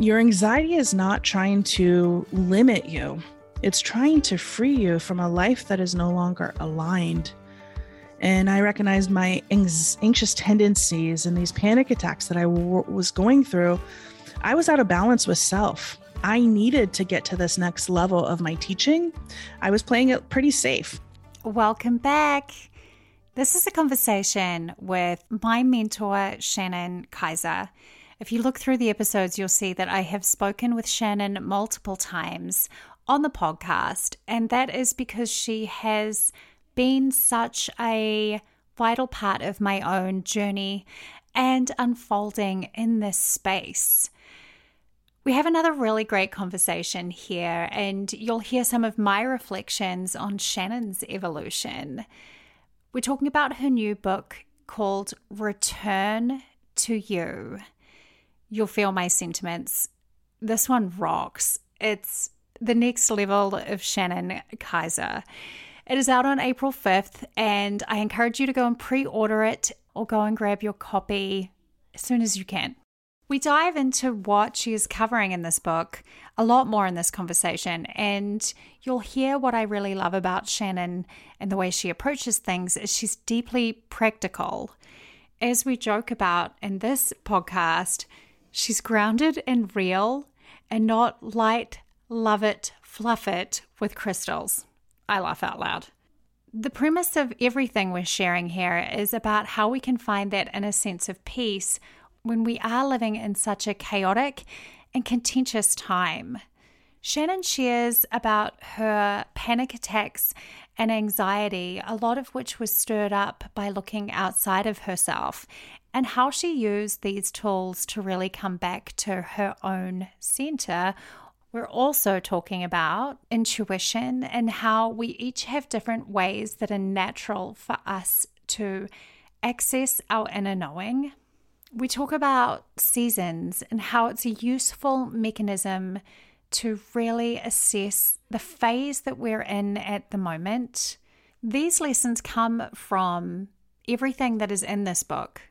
Your anxiety is not trying to limit you. It's trying to free you from a life that is no longer aligned. And I recognized my anxious tendencies and these panic attacks that I was going through. I was out of balance with self. I needed to get to this next level of my teaching. I was playing it pretty safe. Welcome back. This is a conversation with my mentor, Shannon Kaiser. If you look through the episodes, you'll see that I have spoken with Shannon multiple times on the podcast. And that is because she has been such a vital part of my own journey and unfolding in this space. We have another really great conversation here, and you'll hear some of my reflections on Shannon's evolution. We're talking about her new book called Return to You. You'll feel my sentiments. This one rocks. It's the next level of Shannon Kaiser. It is out on April 5th, and I encourage you to go and pre-order it or go and grab your copy as soon as you can. We dive into what she is covering in this book a lot more in this conversation, and you'll hear what I really love about Shannon and the way she approaches things is she's deeply practical. As we joke about in this podcast, she's grounded and real and not light, love it, fluff it with crystals. I laugh out loud. The premise of everything we're sharing here is about how we can find that inner sense of peace when we are living in such a chaotic and contentious time. Shannon shares about her panic attacks and anxiety, a lot of which was stirred up by looking outside of herself, and how she used these tools to really come back to her own center. We're also talking about intuition and how we each have different ways that are natural for us to access our inner knowing. We talk about seasons and how it's a useful mechanism to really assess the phase that we're in at the moment. These lessons come from everything that is in this book.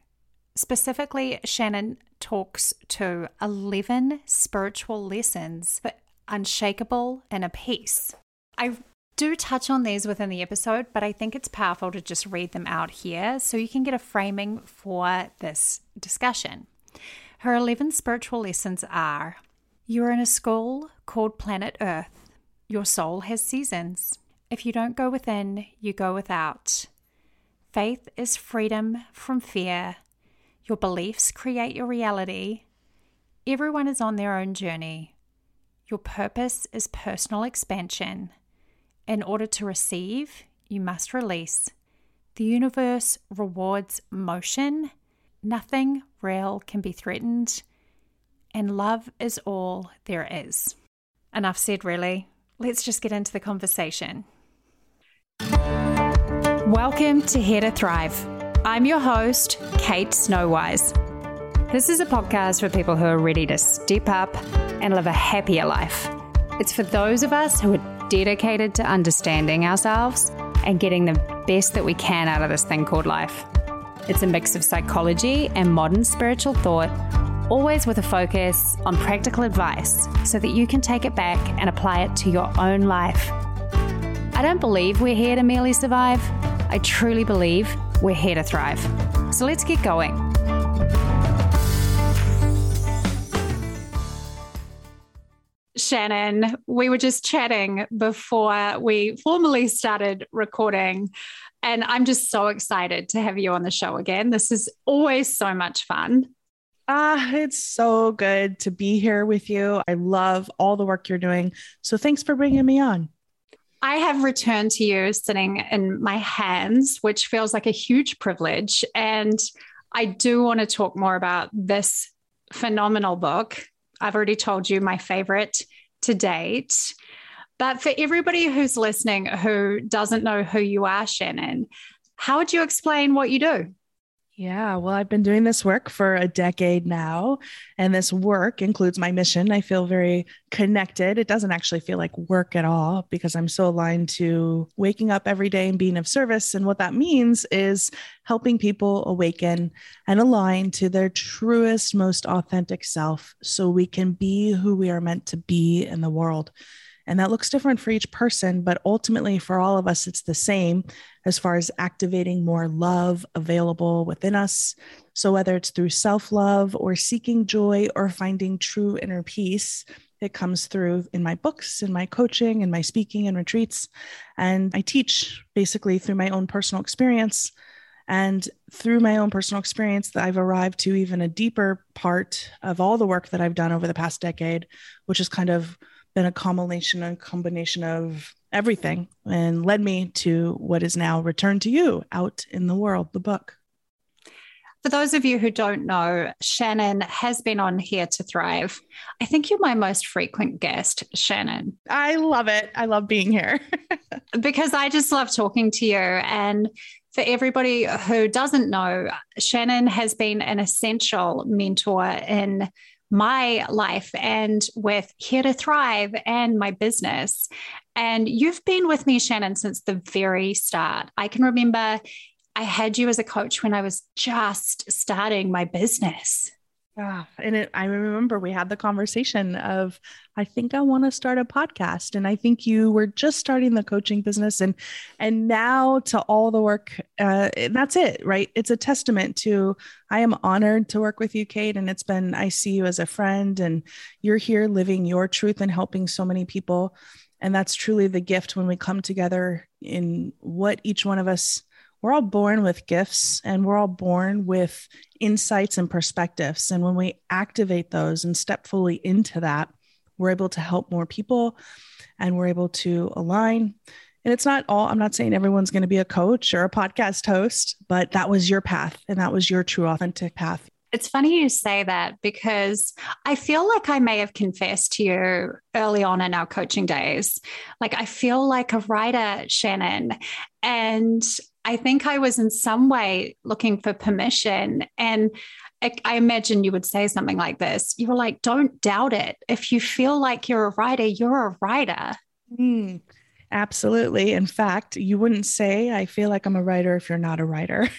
Specifically, Shannon talks to 11 spiritual lessons for unshakable inner peace. I do touch on these within the episode, but I think it's powerful to just read them out here so you can get a framing for this discussion. Her 11 spiritual lessons are: you're in a school called Planet Earth. Your soul has seasons. If you don't go within, you go without. Faith is freedom from fear. Your beliefs create your reality. Everyone is on their own journey. Your purpose is personal expansion. In order to receive, you must release. The universe rewards motion. Nothing real can be threatened. And love is all there is. Enough said, really. Let's just get into the conversation. Welcome to Here to Thrive. I'm your host, Kate Snowwise. This is a podcast for people who are ready to step up and live a happier life. It's for those of us who are dedicated to understanding ourselves and getting the best that we can out of this thing called life. It's a mix of psychology and modern spiritual thought, always with a focus on practical advice so that you can take it back and apply it to your own life. I don't believe we're here to merely survive. I truly believe we're here to thrive. So let's get going. Shannon, we were just chatting before we formally started recording, and I'm just so excited to have you on the show again. This is always so much fun. It's so good to be here with you. I love all the work you're doing. So thanks for bringing me on. I have Returned to You sitting in my hands, which feels like a huge privilege. And I do want to talk more about this phenomenal book. I've already told you my favorite to date. But for everybody who's listening who doesn't know who you are, Shannon, how would you explain what you do? Yeah, well, I've been doing this work for a decade now, and this work includes my mission. I feel very connected. It doesn't actually feel like work at all because I'm so aligned to waking up every day and being of service. And what that means is helping people awaken and align to their truest, most authentic self so we can be who we are meant to be in the world. And that looks different for each person, but ultimately for all of us, it's the same as far as activating more love available within us. So whether it's through self-love or seeking joy or finding true inner peace, it comes through in my books, in my coaching, in my speaking and retreats. And I teach basically through my own personal experience. And through my own personal experience, that I've arrived to even a deeper part of all the work that I've done over the past decade, which is kind of been a combination of everything and led me to what is now Return to You, Out in the World, the book. For those of you who don't know, Shannon has been on Here to Thrive. I think you're my most frequent guest, Shannon. I love it. I love being here. Because I just love talking to you. And for everybody who doesn't know, Shannon has been an essential mentor in my life and with Here to Thrive and my business. And you've been with me, Shannon, since the very start. I can remember I had you as a coach when I was just starting my business. Oh, and I remember we had the conversation of, I think I want to start a podcast. And I think you were just starting the coaching business and now to all the work, that's it, right? It's a testament to, I am honored to work with you, Kate. And it's been, I see you as a friend and you're here living your truth and helping so many people. And that's truly the gift when we come together in what each one of us, we're all born with gifts and we're all born with insights and perspectives. And when we activate those and step fully into that, we're able to help more people and we're able to align. And it's not all, I'm not saying everyone's going to be a coach or a podcast host, but that was your path and that was your true authentic path. It's funny you say that because I feel like I may have confessed to you early on in our coaching days. Like I feel like a writer, Shannon, and I think I was in some way looking for permission. And I imagine you would say something like this. You were like, don't doubt it. If you feel like you're a writer, you're a writer. Absolutely. In fact, you wouldn't say, I feel like I'm a writer if you're not a writer.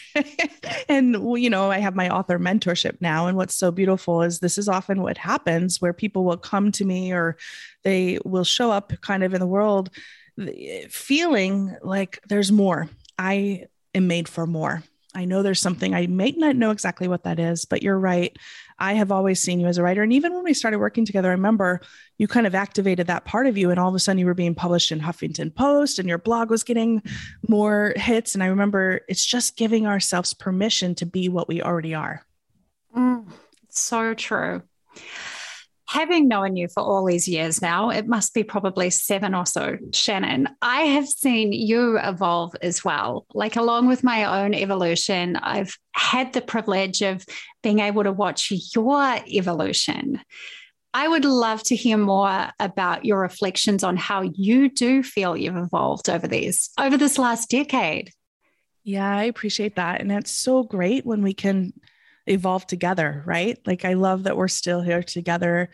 And, well, you know, I have my author mentorship now. And what's so beautiful is this is often what happens where people will come to me or they will show up kind of in the world feeling like there's more. I am made for more. I know there's something, I may not know exactly what that is, but you're right. I have always seen you as a writer. And even when we started working together, I remember you kind of activated that part of you and all of a sudden you were being published in Huffington Post and your blog was getting more hits. And I remember it's just giving ourselves permission to be what we already are. So true. Having known you for all these years now, it must be probably 7 or so, Shannon, I have seen you evolve as well. Like along with my own evolution, I've had the privilege of being able to watch your evolution. I would love to hear more about your reflections on how you do feel you've evolved over this last decade. Yeah, I appreciate that. And that's so great when we can evolve together, right? Like I love that we're still here together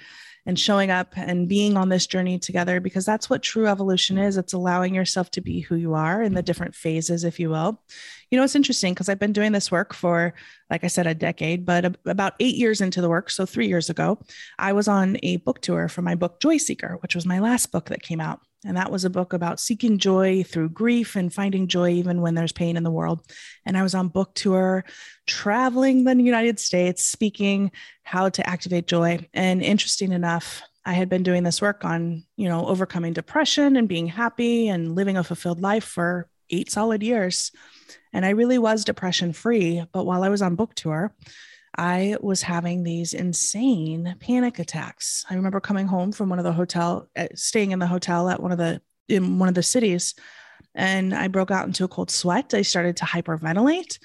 and showing up and being on this journey together because that's what true evolution is. It's allowing yourself to be who you are in the different phases, if you will. You know, it's interesting because I've been doing this work for, like I said, a decade, but about 8 years into the work. So 3 years ago, I was on a book tour for my book, Joy Seeker, which was my last book that came out. And that was a book about seeking joy through grief and finding joy even when there's pain in the world. And I was on book tour, traveling the United States, speaking how to activate joy. And interesting enough, I had been doing this work on, you know, overcoming depression and being happy and living a fulfilled life for 8 solid years. And I really was depression free. But while I was on book tour, I was having these insane panic attacks. I remember coming home from one of the hotel, staying in the hotel at in one of the cities, and I broke out into a cold sweat. I started to hyperventilate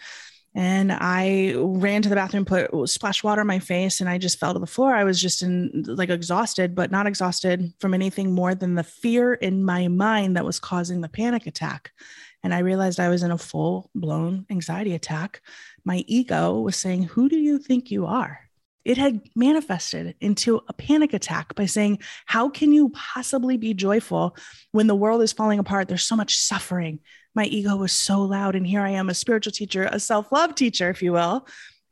and I ran to the bathroom, splashed water on my face, and I just fell to the floor. I was just exhausted, but not exhausted from anything more than the fear in my mind that was causing the panic attack. and I realized I was in a full-blown anxiety attack. My ego was saying, who do you think you are? It had manifested into a panic attack by saying, how can you possibly be joyful when the world is falling apart? There's so much suffering. My ego was so loud. And here I am, a spiritual teacher, a self-love teacher, if you will.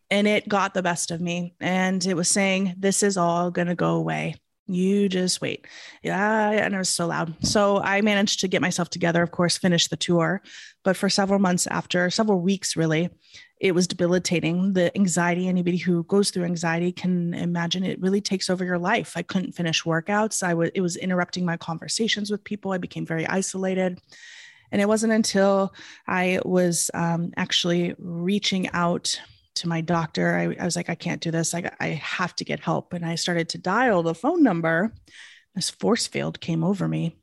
And it got the best of me. And it was saying, this is all going to go away. You just wait. Yeah. And it was so loud. So I managed to get myself together, of course, finish the tour. But for several months after, several weeks, really, it was debilitating. The anxiety, anybody who goes through anxiety can imagine, it really takes over your life. I couldn't finish workouts. It was interrupting my conversations with people. I became very isolated. And it wasn't until I was actually reaching out to my doctor. I was like, I can't do this. I have to get help. And I started to dial the phone number. This force field came over me.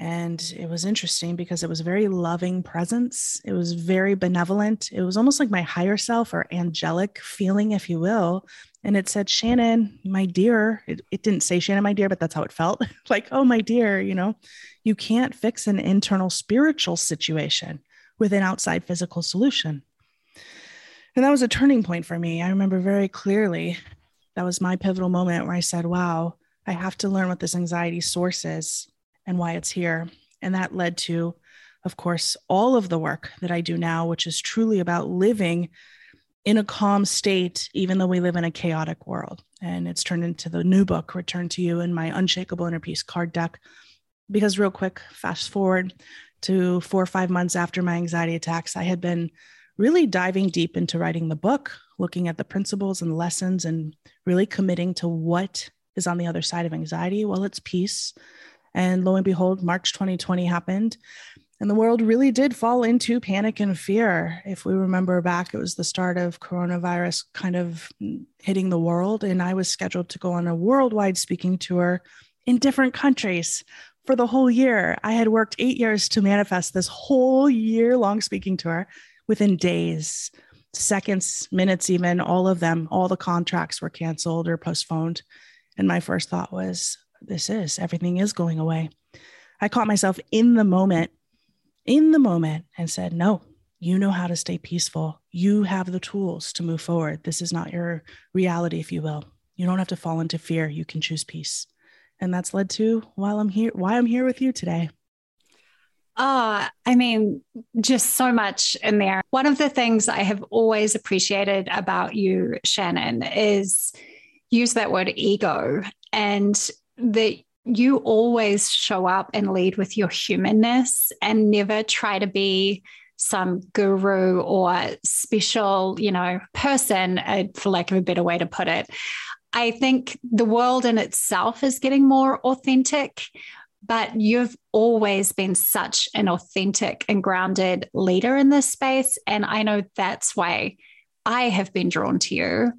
And it was interesting because it was a very loving presence. It was very benevolent. It was almost like my higher self or angelic feeling, if you will. And it said, Shannon, my dear. It didn't say Shannon, my dear, but that's how it felt. Like, oh, my dear, you know, you can't fix an internal spiritual situation with an outside physical solution. And that was a turning point for me. I remember very clearly that was my pivotal moment where I said, wow, I have to learn what this anxiety source is and why it's here. And that led to, of course, all of the work that I do now, which is truly about living in a calm state, even though we live in a chaotic world. And it's turned into the new book, Return to You, and my Unshakable Inner Peace card deck. Because real quick, fast forward to 4 or 5 months after my anxiety attacks, I had been really diving deep into writing the book, looking at the principles and lessons, and really committing to what is on the other side of anxiety. Well, it's peace. And lo and behold, March 2020 happened. And the world really did fall into panic and fear. If we remember back, it was the start of coronavirus kind of hitting the world. And I was scheduled to go on a worldwide speaking tour in different countries for the whole year. I had worked 8 years to manifest this whole year-long speaking tour within days, seconds, minutes, even all of them. All the contracts were canceled or postponed. And my first thought was, everything is going away. I caught myself in the moment and said, no, you know how to stay peaceful. You have the tools to move forward. This is not your reality, if you will. You don't have to fall into fear. You can choose peace. And that's led to why I'm here with you today. I mean, just so much in there. One of the things I have always appreciated about you, Shannon, is use that word ego, and that you always show up and lead with your humanness and never try to be some guru or special, person, for lack of a better way to put it. I think the world in itself is getting more authentic, but you've always been such an authentic and grounded leader in this space. And I know that's why I have been drawn to you.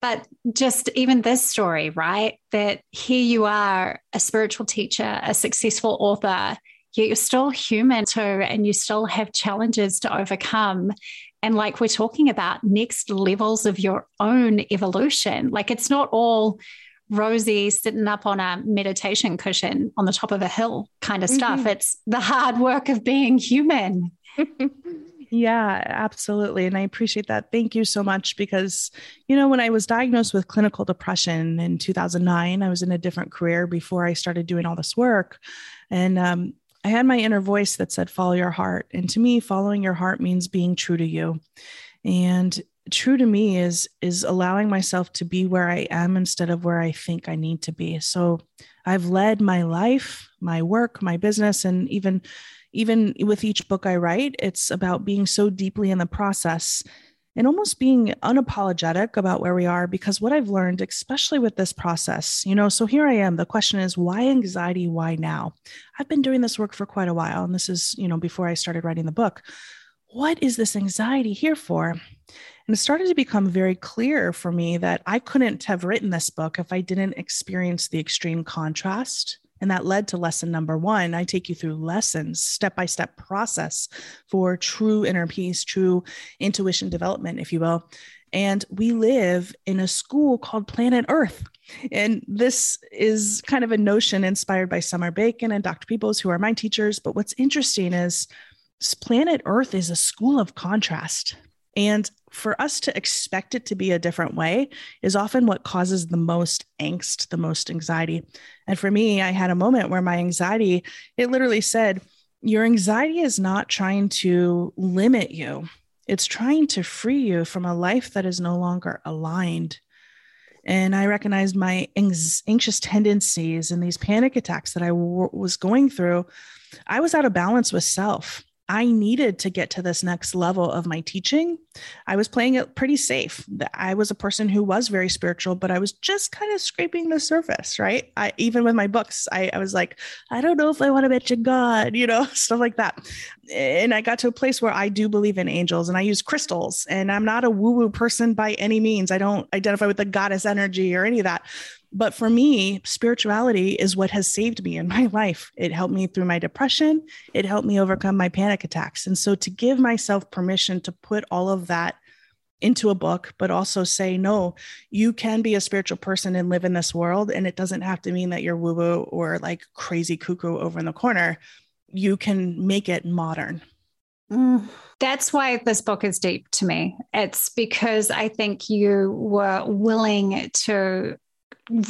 But just even this story, right? That here you are, a spiritual teacher, a successful author, yet you're still human too, and you still have challenges to overcome. And like we're talking about, next levels of your own evolution. Like, it's not all Rosie sitting up on a meditation cushion on the top of a hill kind of stuff. Mm-hmm. It's the hard work of being human. Yeah, absolutely. And I appreciate that. Thank you so much. Because, when I was diagnosed with clinical depression in 2009, I was in a different career before I started doing all this work. And I had my inner voice that said, follow your heart. And to me, following your heart means being true to you. And true to me is allowing myself to be where I am instead of where I think I need to be. So I've led my life, my work, my business, and even with each book I write, it's about being so deeply in the process and almost being unapologetic about where we are, because what I've learned, especially with this process, so here I am. The question is, why anxiety? Why now? I've been doing this work for quite a while. And this is, before I started writing the book, what is this anxiety here for? And it started to become very clear for me that I couldn't have written this book if I didn't experience the extreme contrast. And that led to lesson number 1. I take you through lessons, step-by-step process for true inner peace, true intuition development, if you will. And we live in a school called Planet Earth. And this is kind of a notion inspired by Summer Bacon and Dr. Peebles, who are my teachers. But what's interesting is Planet Earth is a school of contrast. And for us to expect it to be a different way is often what causes the most angst, the most anxiety. And for me, I had a moment where my anxiety, it literally said, your anxiety is not trying to limit you. It's trying to free you from a life that is no longer aligned. And I recognized my anxious tendencies and these panic attacks that I was going through. I was out of balance with self. I needed to get to this next level of my teaching. I was playing it pretty safe. I was a person who was very spiritual, but I was just kind of scraping the surface, right? Even with my books, I was like, I don't know if I want to mention God, stuff like that. And I got to a place where I do believe in angels and I use crystals, and I'm not a woo-woo person by any means. I don't identify with the goddess energy or any of that. But for me, spirituality is what has saved me in my life. It helped me through my depression. It helped me overcome my panic attacks. And so to give myself permission to put all of that into a book, but also say, no, you can be a spiritual person and live in this world. And it doesn't have to mean that you're woo-woo or like crazy cuckoo over in the corner. You can make it modern. That's why this book is deep to me. It's because I think you were willing to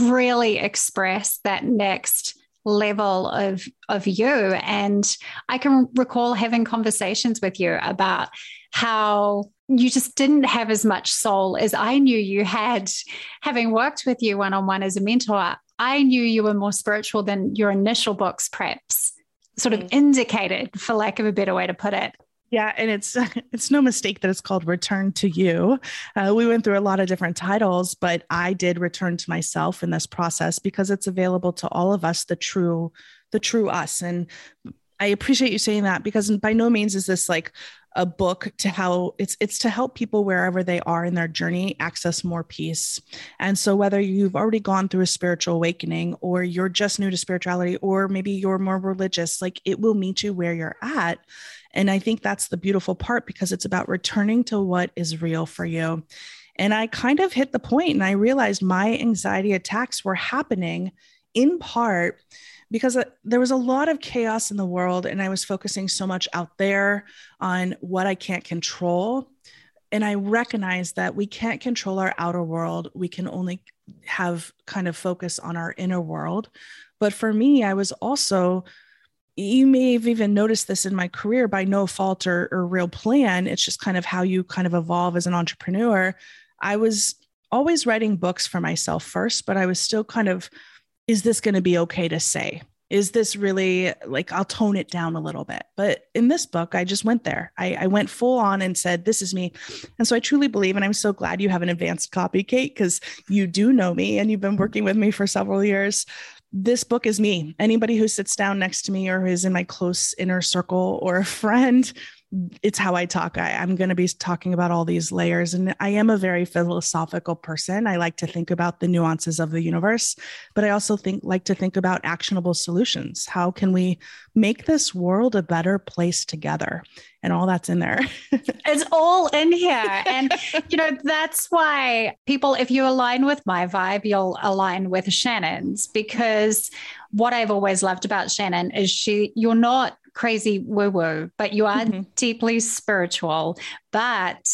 really express that next level of you. And I can recall having conversations with you about how you just didn't have as much soul as I knew you had. Having worked with you one-on-one as a mentor, I knew you were more spiritual than your initial books perhaps sort of indicated, for lack of a better way to put it. Yeah. And it's no mistake that it's called Return to You. We went through a lot of different titles, but I did return to myself in this process because it's available to all of us, the true us. And I appreciate you saying that, because by no means is this like a book to how it's to help people wherever they are in their journey, access more peace. And so whether you've already gone through a spiritual awakening, or you're just new to spirituality, or maybe you're more religious, like it will meet you where you're at. And I think that's the beautiful part, because it's about returning to what is real for you. And I kind of hit the point, and I realized my anxiety attacks were happening in part because there was a lot of chaos in the world, and I was focusing so much out there on what I can't control. And I recognized that we can't control our outer world. We can only have kind of focus on our inner world. But for me, I was also, you may have even noticed this in my career, by no fault or real plan. It's just kind of how you kind of evolve as an entrepreneur. I was always writing books for myself first, but I was still kind of, is this going to be okay to say? Is this really like, I'll tone it down a little bit. But in this book, I just went there. I went full on and said, this is me. And so I truly believe, and I'm so glad you have an advanced copy, Kate, because you do know me and you've been working with me for several years. This book is me. Anybody who sits down next to me or is in my close inner circle or a friend, it's how I talk. I'm going to be talking about all these layers. And I am a very philosophical person. I like to think about the nuances of the universe, but I also like to think about actionable solutions. How can we make this world a better place together? And all that's in there. It's all in here. And, that's why people, if you align with my vibe, you'll align with Shannon's, because what I've always loved about Shannon is you're not crazy woo-woo, but you are deeply spiritual, but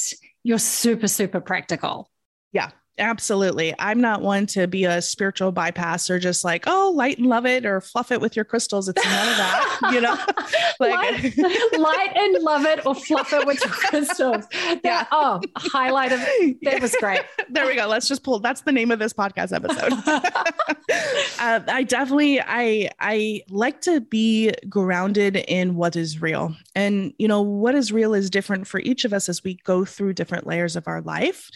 you're super, super practical. Yeah. Absolutely. I'm not one to be a spiritual bypass or just like, oh, light and love it or fluff it with your crystals. It's none of that, like light and love it or fluff it with your crystals. Yeah. Oh, highlight of that was great. There we go. Let's just pull. That's the name of this podcast episode. I like to be grounded in what is real, and what is real is different for each of us as we go through different layers of our life.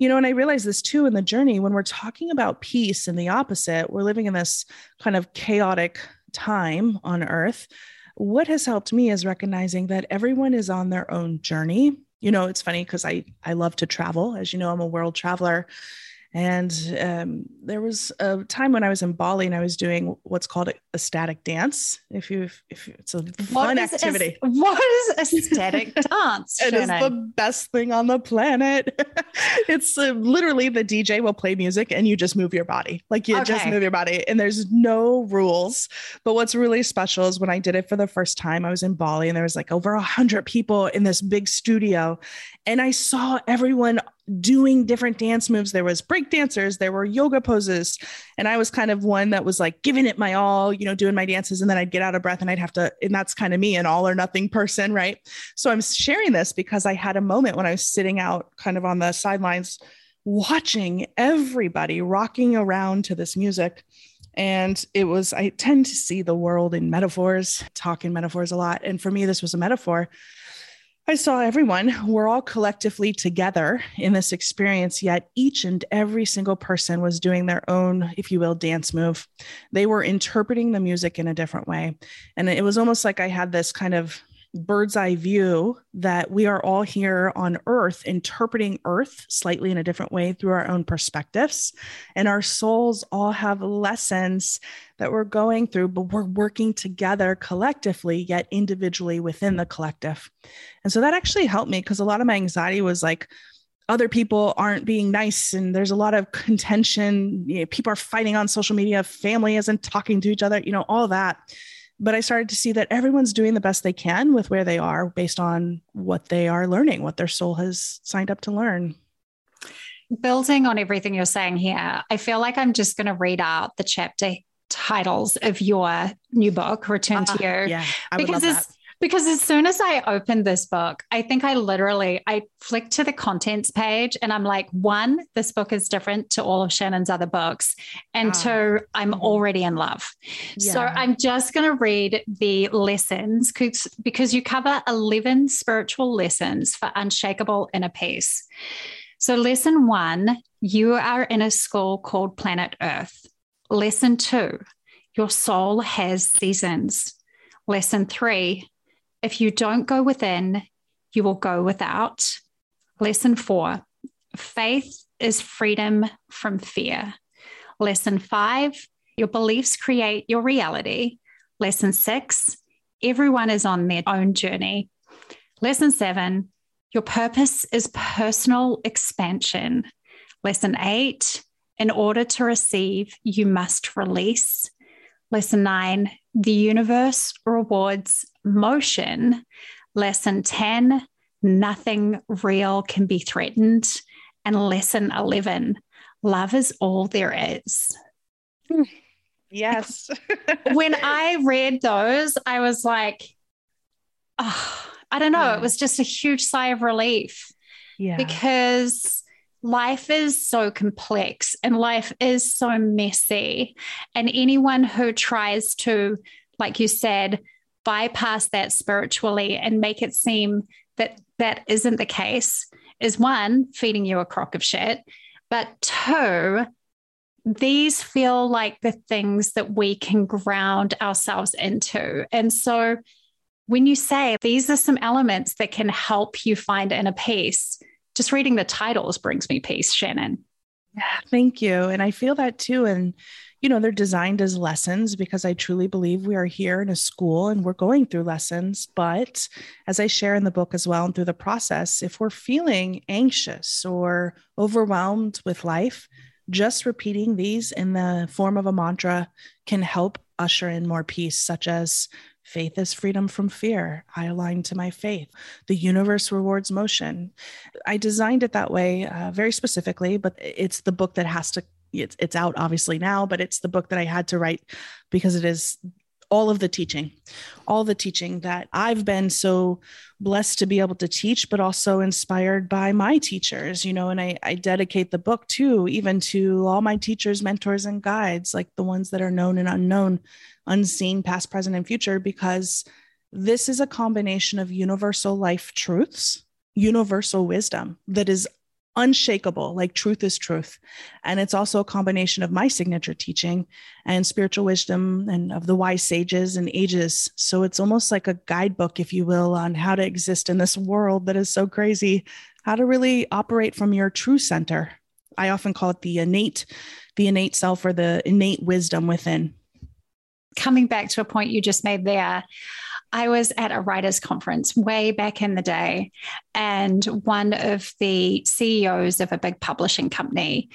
And I realized this too in the journey, when we're talking about peace and the opposite, we're living in this kind of chaotic time on Earth. What has helped me is recognizing that everyone is on their own journey. It's funny because I love to travel. As you know, I'm a world traveler. And there was a time when I was in Bali and I was doing what's called a static dance. If it's a fun activity. What is a static dance? It is the best thing on the planet. It's literally the DJ will play music and you just move your body. Like just move your body and there's no rules. But what's really special is when I did it for the first time, I was in Bali and there was like over 100 people in this big studio and I saw everyone doing different dance moves. There was break dancers, there were yoga poses. And I was kind of one that was like giving it my all, you know, doing my dances. And then I'd get out of breath and I'd have to, and that's kind of me, an all or nothing person. Right. So I'm sharing this because I had a moment when I was sitting out kind of on the sidelines, watching everybody rocking around to this music. And it was, I tend to see the world in metaphors, talk in metaphors a lot. And for me, this was a metaphor. I saw everyone, we're all collectively together in this experience, yet each and every single person was doing their own, if you will, dance move. They were interpreting the music in a different way. And it was almost like I had this kind of bird's eye view that we are all here on Earth, interpreting Earth slightly in a different way through our own perspectives. And our souls all have lessons that we're going through, but we're working together collectively, yet individually within the collective. And so that actually helped me because a lot of my anxiety was like, other people aren't being nice and there's a lot of contention. You know, people are fighting on social media, family isn't talking to each other, you know, all that. But I started to see that everyone's doing the best they can with where they are based on what they are learning, what their soul has signed up to learn. Building on everything you're saying here, I feel like I'm just going to read out the chapter titles of your new book, Return to You. Yeah, because as soon as I opened this book, I think I flicked to the contents page and I'm like, one, this book is different to all of Shannon's other books. And two, I'm already in love. Yeah. So I'm just going to read the lessons because you cover 11 spiritual lessons for unshakable inner peace. So lesson one, you are in a school called Planet Earth. Lesson two, your soul has seasons. Lesson three, if you don't go within, you will go without. Lesson four, faith is freedom from fear. Lesson five, your beliefs create your reality. Lesson six, everyone is on their own journey. Lesson seven, your purpose is personal expansion. Lesson eight, in order to receive, you must release. Lesson nine, the universe rewards motion. Lesson 10, nothing real can be threatened. And lesson 11, love is all there is. Yes. When I read those, I was like, oh, I don't know. Yeah. It was just a huge sigh of relief. Yeah. Because life is so complex and life is so messy. And anyone who tries to, like you said, bypass that spiritually and make it seem that that isn't the case is one, feeding you a crock of shit. But two, these feel like the things that we can ground ourselves into. And so when you say these are some elements that can help you find inner peace, just reading the titles brings me peace, Shannon. Yeah, thank you. And I feel that too. And, you know, they're designed as lessons because I truly believe we are here in a school and we're going through lessons. But as I share in the book as well and through the process, if we're feeling anxious or overwhelmed with life, just repeating these in the form of a mantra can help usher in more peace, such as faith is freedom from fear. I align to my faith. The universe rewards motion. I designed it that way very specifically, but it's the book that has to, it's out obviously now, but it's the book that I had to write because it is all the teaching that I've been so blessed to be able to teach, but also inspired by my teachers, you know, and I dedicate the book too, even to all my teachers, mentors, and guides, like the ones that are known and unknown, unseen, past, present, and future, because this is a combination of universal life truths, universal wisdom that is unshakable, like truth is truth. And it's also a combination of my signature teaching and spiritual wisdom and of the wise sages and ages. So it's almost like a guidebook, if you will, on how to exist in this world that is so crazy, how to really operate from your true center. I often call it the innate self or the innate wisdom within. Coming back to a point you just made there, I was at a writer's conference way back in the day, and one of the CEOs of a big publishing company,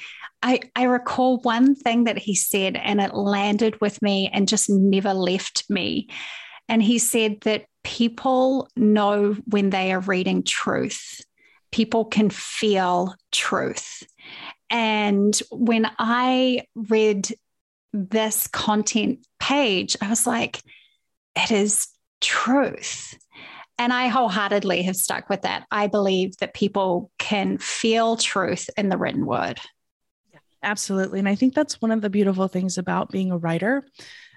I recall one thing that he said, and it landed with me and just never left me. And he said that people know when they are reading truth. People can feel truth. And when I read this content page, I was like, it is truth. And I wholeheartedly have stuck with that. I believe that people can feel truth in the written word. Absolutely. And I think that's one of the beautiful things about being a writer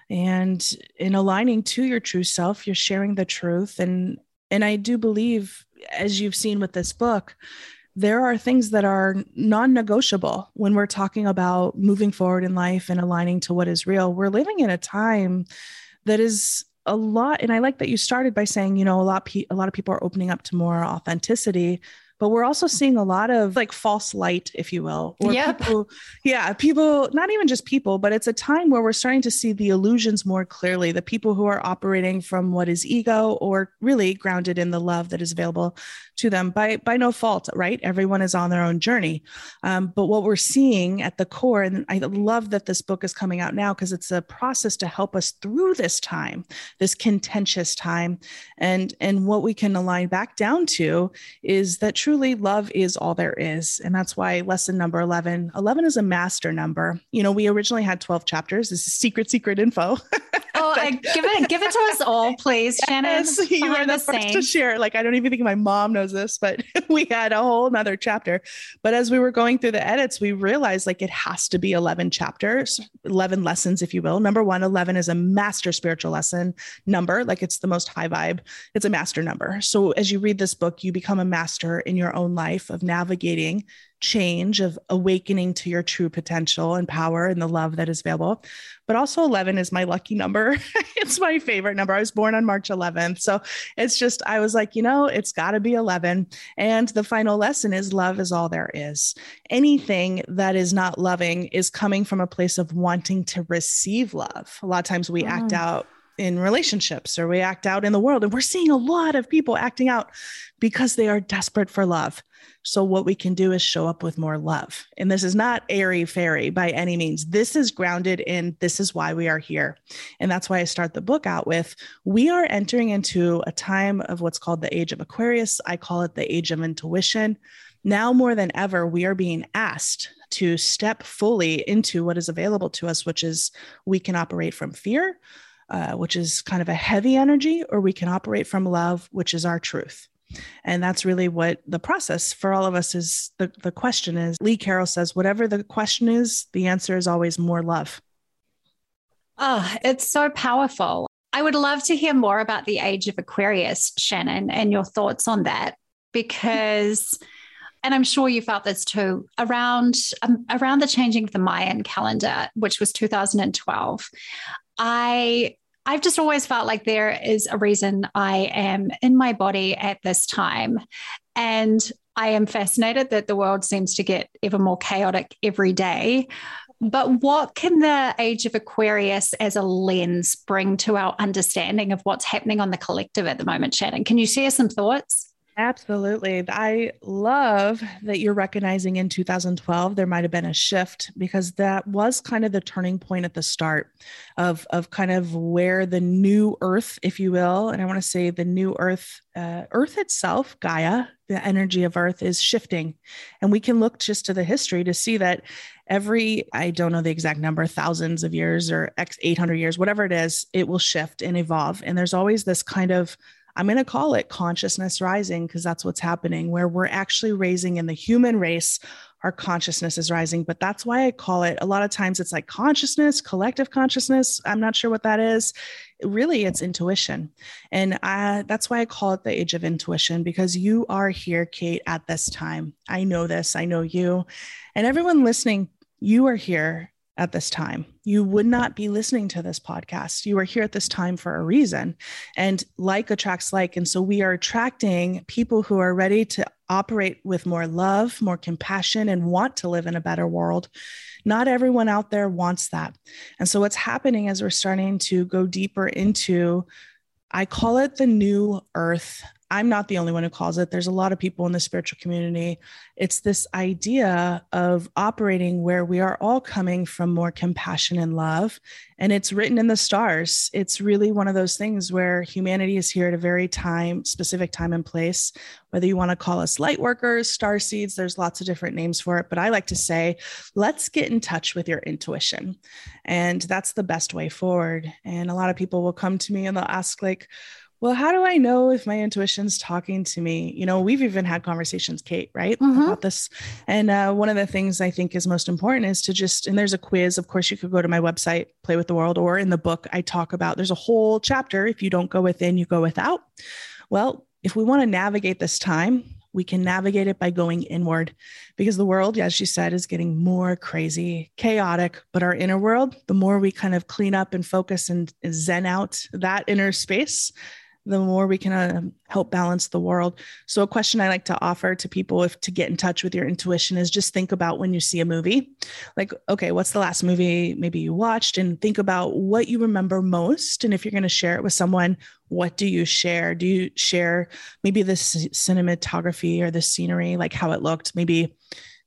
and in aligning to your true self, you're sharing the truth. And I do believe, as you've seen with this book, there are things that are non-negotiable when we're talking about moving forward in life and aligning to what is real. We're living in a time that is a lot. And I like that you started by saying, you know, a lot of people are opening up to more authenticity, but we're also seeing a lot of like false light, if you will, or people, not even just people, but it's a time where we're starting to see the illusions more clearly, the people who are operating from what is ego or really grounded in the love that is available to them by no fault, right? Everyone is on their own journey. But what we're seeing at the core, and I love that this book is coming out now because it's a process to help us through this time, this contentious time. And what we can align back down to is that truly love is all there is. And that's why lesson number 11 is a master number. You know, we originally had 12 chapters. This is secret info. Oh, give it to us all, please. Yes, Shannon, you are the first to share. Like, I don't even think my mom knows this, but we had a whole nother chapter. But as we were going through the edits, we realized like it has to be 11 chapters, 11 lessons, if you will. Number one, 11 is a master spiritual lesson number. Like it's the most high vibe. It's a master number. So as you read this book, you become a master in your own life of navigating change, of awakening to your true potential and power and the love that is available. But also 11 is my lucky number. It's my favorite number. I was born on March 11th. So it's just, I was like, you know, it's gotta be 11. And the final lesson is love is all there is. Anything that is not loving is coming from a place of wanting to receive love. A lot of times we act out in relationships or we act out in the world. And we're seeing a lot of people acting out because they are desperate for love. So what we can do is show up with more love. And this is not airy fairy by any means. This is grounded in, this is why we are here. And that's why I start the book out with, we are entering into a time of what's called the Age of Aquarius. I call it the Age of Intuition. Now more than ever, we are being asked to step fully into what is available to us, which is we can operate from fear, which is kind of a heavy energy, or we can operate from love, which is our truth. And that's really what the process for all of us is. The question is, Lee Carroll says, whatever the question is, the answer is always more love. Oh, it's so powerful. I would love to hear more about the Age of Aquarius, Shannon, and your thoughts on that, because, and I'm sure you felt this too, around the changing of the Mayan calendar, which was 2012, I've just always felt like there is a reason I am in my body at this time. And I am fascinated that the world seems to get ever more chaotic every day. But what can the Age of Aquarius as a lens bring to our understanding of what's happening on the collective at the moment, Shannon? Can you share some thoughts? Absolutely. I love that you're recognizing in 2012, there might've been a shift, because that was kind of the turning point at the start of kind of where the new earth, if you will, and I want to say the new earth, earth itself, Gaia, the energy of earth is shifting. And we can look just to the history to see that every, I don't know the exact number, thousands of years or 800 years, whatever it is, it will shift and evolve. And there's always this kind of, I'm going to call it consciousness rising, because that's what's happening, where we're actually raising in the human race, our consciousness is rising. But that's why I call it, a lot of times it's like consciousness, collective consciousness. I'm not sure what that is. Really, it's intuition. And that's why I call it the Age of Intuition, because you are here, Kate, at this time. I know this. I know you. And everyone listening, you are here at this time. You would not be listening to this podcast. You are here at this time for a reason, and like attracts like. And so we are attracting people who are ready to operate with more love, more compassion, and want to live in a better world. Not everyone out there wants that. And so what's happening is we're starting to go deeper into, I call it the new earth. I'm not the only one who calls it. There's a lot of people in the spiritual community. It's this idea of operating where we are all coming from more compassion and love. And it's written in the stars. It's really one of those things where humanity is here at a very specific time and place, whether you want to call us light workers, star seeds, there's lots of different names for it. But I like to say, let's get in touch with your intuition. And that's the best way forward. And a lot of people will come to me and they'll ask, like, well, how do I know if my intuition's talking to me? You know, we've even had conversations, Kate, right? Mm-hmm. About this. And one of the things I think is most important is to just, and there's a quiz, of course, you could go to my website, Play With The World, or in the book I talk about, there's a whole chapter. If you don't go within, you go without. Well, if we want to navigate this time, we can navigate it by going inward, because the world, as you said, is getting more crazy, chaotic, but our inner world, the more we kind of clean up and focus and zen out that inner space, the more we can help balance the world. So a question I like to offer to people if to get in touch with your intuition is just think about when you see a movie, like, okay, what's the last movie maybe you watched, and think about what you remember most. And if you're going to share it with someone, what do you share? Do you share maybe the cinematography or the scenery, like how it looked, maybe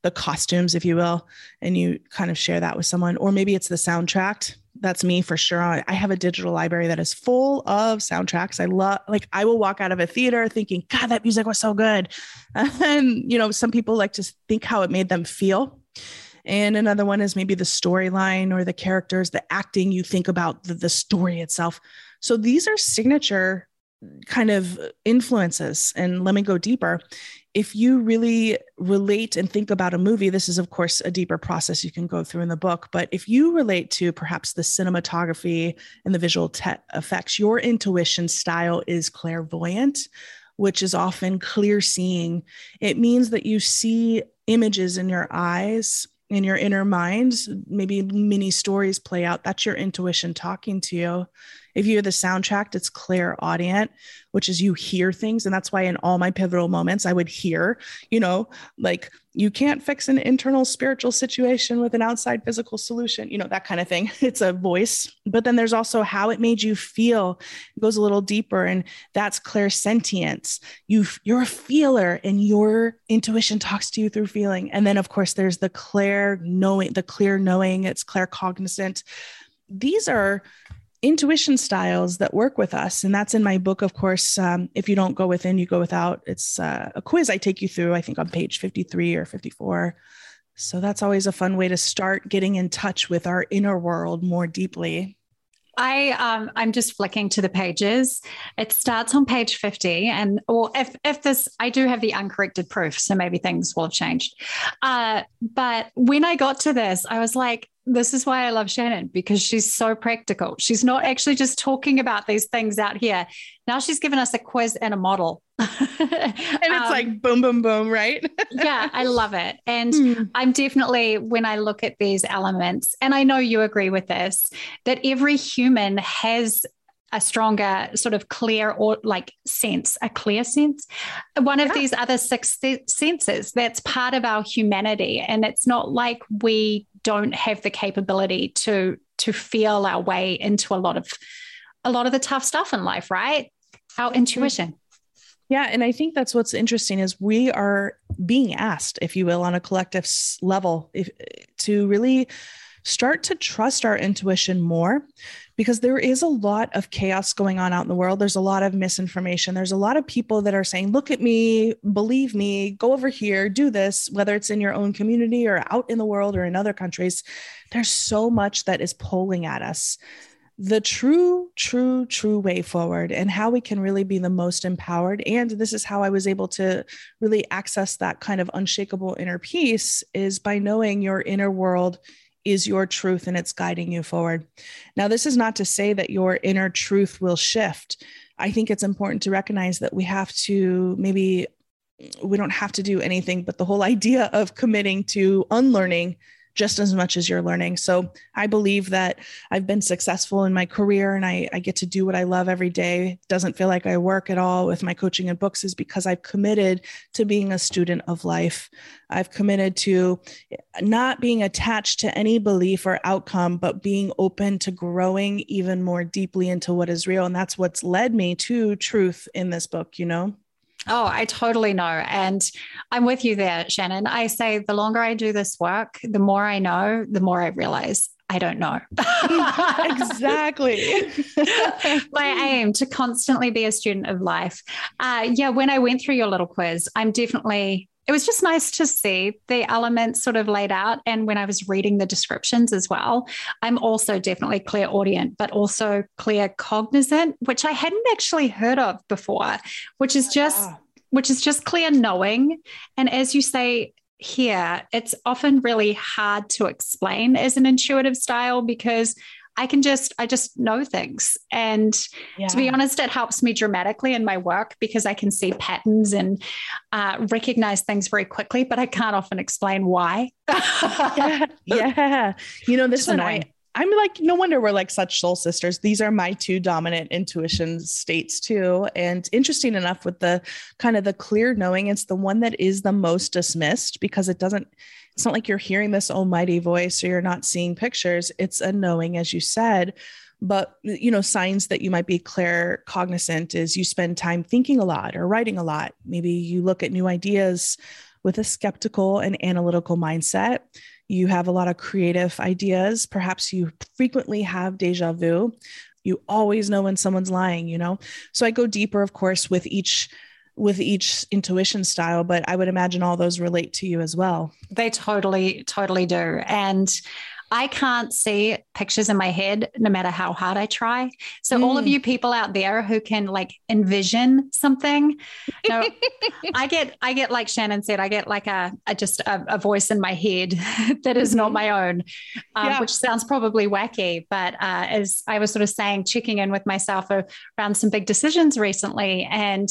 the costumes, if you will, and you kind of share that with someone, or maybe it's the soundtrack. That's me for sure. I have a digital library that is full of soundtracks. I love, like, I will walk out of a theater thinking, God, that music was so good. And, you know, some people like to think how it made them feel. And another one is maybe the storyline or the characters, the acting. You think about the story itself. So these are signature kind of influences. And let me go deeper. If you really relate and think about a movie, this is, of course, a deeper process you can go through in the book. But if you relate to perhaps the cinematography and the visual effects, your intuition style is clairvoyant, which is often clear seeing. It means that you see images in your eyes, in your inner mind, maybe mini stories play out. That's your intuition talking to you. If you hear the soundtrack, it's clairaudient, which is you hear things. And that's why in all my pivotal moments, I would hear, you know, like, you can't fix an internal spiritual situation with an outside physical solution, you know, that kind of thing. It's a voice. But then there's also how it made you feel. It goes a little deeper, and that's clairsentience. You're a feeler, and your intuition talks to you through feeling. And then, of course, there's the clear knowing, it's claircognizant. These are intuition styles that work with us. And that's in my book, of course. If you don't go within, you go without. It's a quiz I take you through, I think on page 53 or 54. So that's always a fun way to start getting in touch with our inner world more deeply. I'm just flicking to the pages. It starts on page 50, and or if this, I do have the uncorrected proof, so maybe things will have changed. But when I got to this, I was like, this is why I love Shannon, because she's so practical. She's not actually just talking about these things out here. Now she's given us a quiz and a model. And it's like boom, boom, boom, right? Yeah, I love it. And I'm definitely, when I look at these elements, and I know you agree with this, that every human has a stronger sort of clear or like sense, a clear sense, one of these other six senses. That's part of our humanity. And it's not like we don't have the capability to feel our way into a lot of the tough stuff in life, right? Our intuition. Yeah. And I think that's what's interesting is we are being asked, if you will, on a collective level to really start to trust our intuition more, because there is a lot of chaos going on out in the world. There's a lot of misinformation. There's a lot of people that are saying, look at me, believe me, go over here, do this, whether it's in your own community or out in the world or in other countries. There's so much that is pulling at us. The true way forward and how we can really be the most empowered. And this is how I was able to really access that kind of unshakable inner peace, is by knowing your inner world is your truth and it's guiding you forward. Now, this is not to say that your inner truth will shift. I think it's important to recognize that we don't have to do anything, but the whole idea of committing to unlearning just as much as you're learning. So I believe that I've been successful in my career, and I get to do what I love every day. It doesn't feel like I work at all with my coaching and books, is because I've committed to being a student of life. I've committed to not being attached to any belief or outcome, but being open to growing even more deeply into what is real. And that's what's led me to truth in this book, you know? Oh, I totally know. And I'm with you there, Shannon. I say the longer I do this work, the more I know, the more I realize I don't know. Exactly. My aim to constantly be a student of life. When I went through your little quiz, it was just nice to see the elements sort of laid out. And when I was reading the descriptions as well, I'm also definitely clairaudient, but also claircognizant, which I hadn't actually heard of before, which is just clear knowing. And as you say here, it's often really hard to explain as an intuitive style, because I just know things. And to be honest, it helps me dramatically in my work, because I can see patterns and recognize things very quickly, but I can't often explain why. You know, this one, I'm like, no wonder we're like such soul sisters. These are my two dominant intuition states too. And interesting enough, with the kind of the clear knowing, it's the one that is the most dismissed, because it's not like you're hearing this almighty voice or you're not seeing pictures. It's a knowing, as you said. But, you know, signs that you might be claircognizant is you spend time thinking a lot or writing a lot. Maybe you look at new ideas with a skeptical and analytical mindset. You have a lot of creative ideas. Perhaps you frequently have deja vu. You always know when someone's lying, you know? So I go deeper, of course, with each intuition style, but I would imagine all those relate to you as well. They totally, totally do. And I can't see pictures in my head, no matter how hard I try. So all of you people out there who can like envision something, no, I get like Shannon said, I get like a voice in my head that is not my own, which sounds probably wacky. But as I was sort of saying, checking in with myself around some big decisions recently, and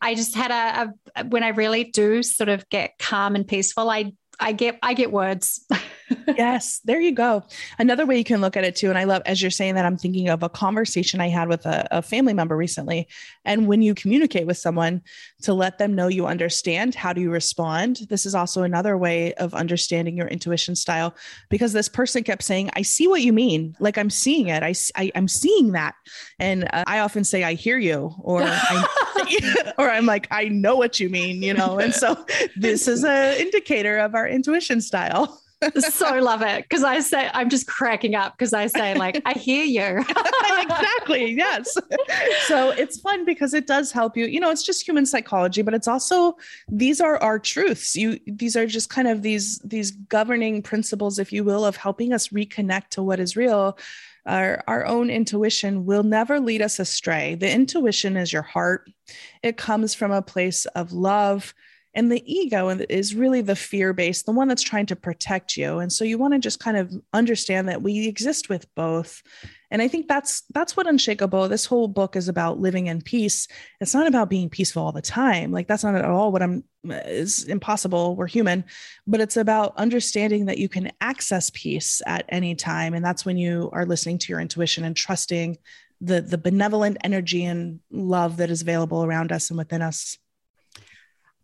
I just had when I really do sort of get calm and peaceful, I get words. Yes. There you go. Another way you can look at it too. And I love, as you're saying that, I'm thinking of a conversation I had with a family member recently. And when you communicate with someone, to let them know you understand, how do you respond? This is also another way of understanding your intuition style, because this person kept saying, I see what you mean. Like, I'm seeing it. I'm seeing that. And I often say, I hear you, or I'm like, I know what you mean, you know? And so this is an indicator of our intuition style. So love it. Cause I say, I'm just cracking up because I say like, I hear you. Exactly. Yes. So it's fun because it does help you, you know, it's just human psychology, but it's also, these are our truths. These are just kind of these governing principles, if you will, of helping us reconnect to what is real. Our own intuition will never lead us astray. The intuition is your heart. It comes from a place of love. And the ego is really the fear-based, the one that's trying to protect you. And so you want to just kind of understand that we exist with both. And I think that's what Unshakable, this whole book is about, living in peace. It's not about being peaceful all the time. Like, that's not at all what is impossible. We're human, but it's about understanding that you can access peace at any time. And that's when you are listening to your intuition and trusting the benevolent energy and love that is available around us and within us.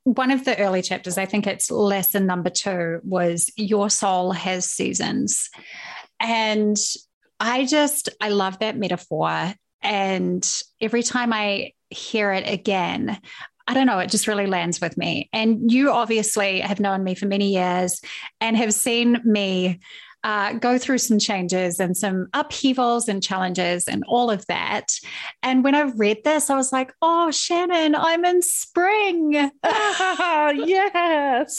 One of the early chapters, I think it's lesson number 2, was your soul has seasons. And I love that metaphor. And every time I hear it again, I don't know, it just really lands with me. And you obviously have known me for many years and have seen me go through some changes and some upheavals and challenges and all of that. And when I read this, I was like, oh, Shannon, I'm in spring. Oh, yes.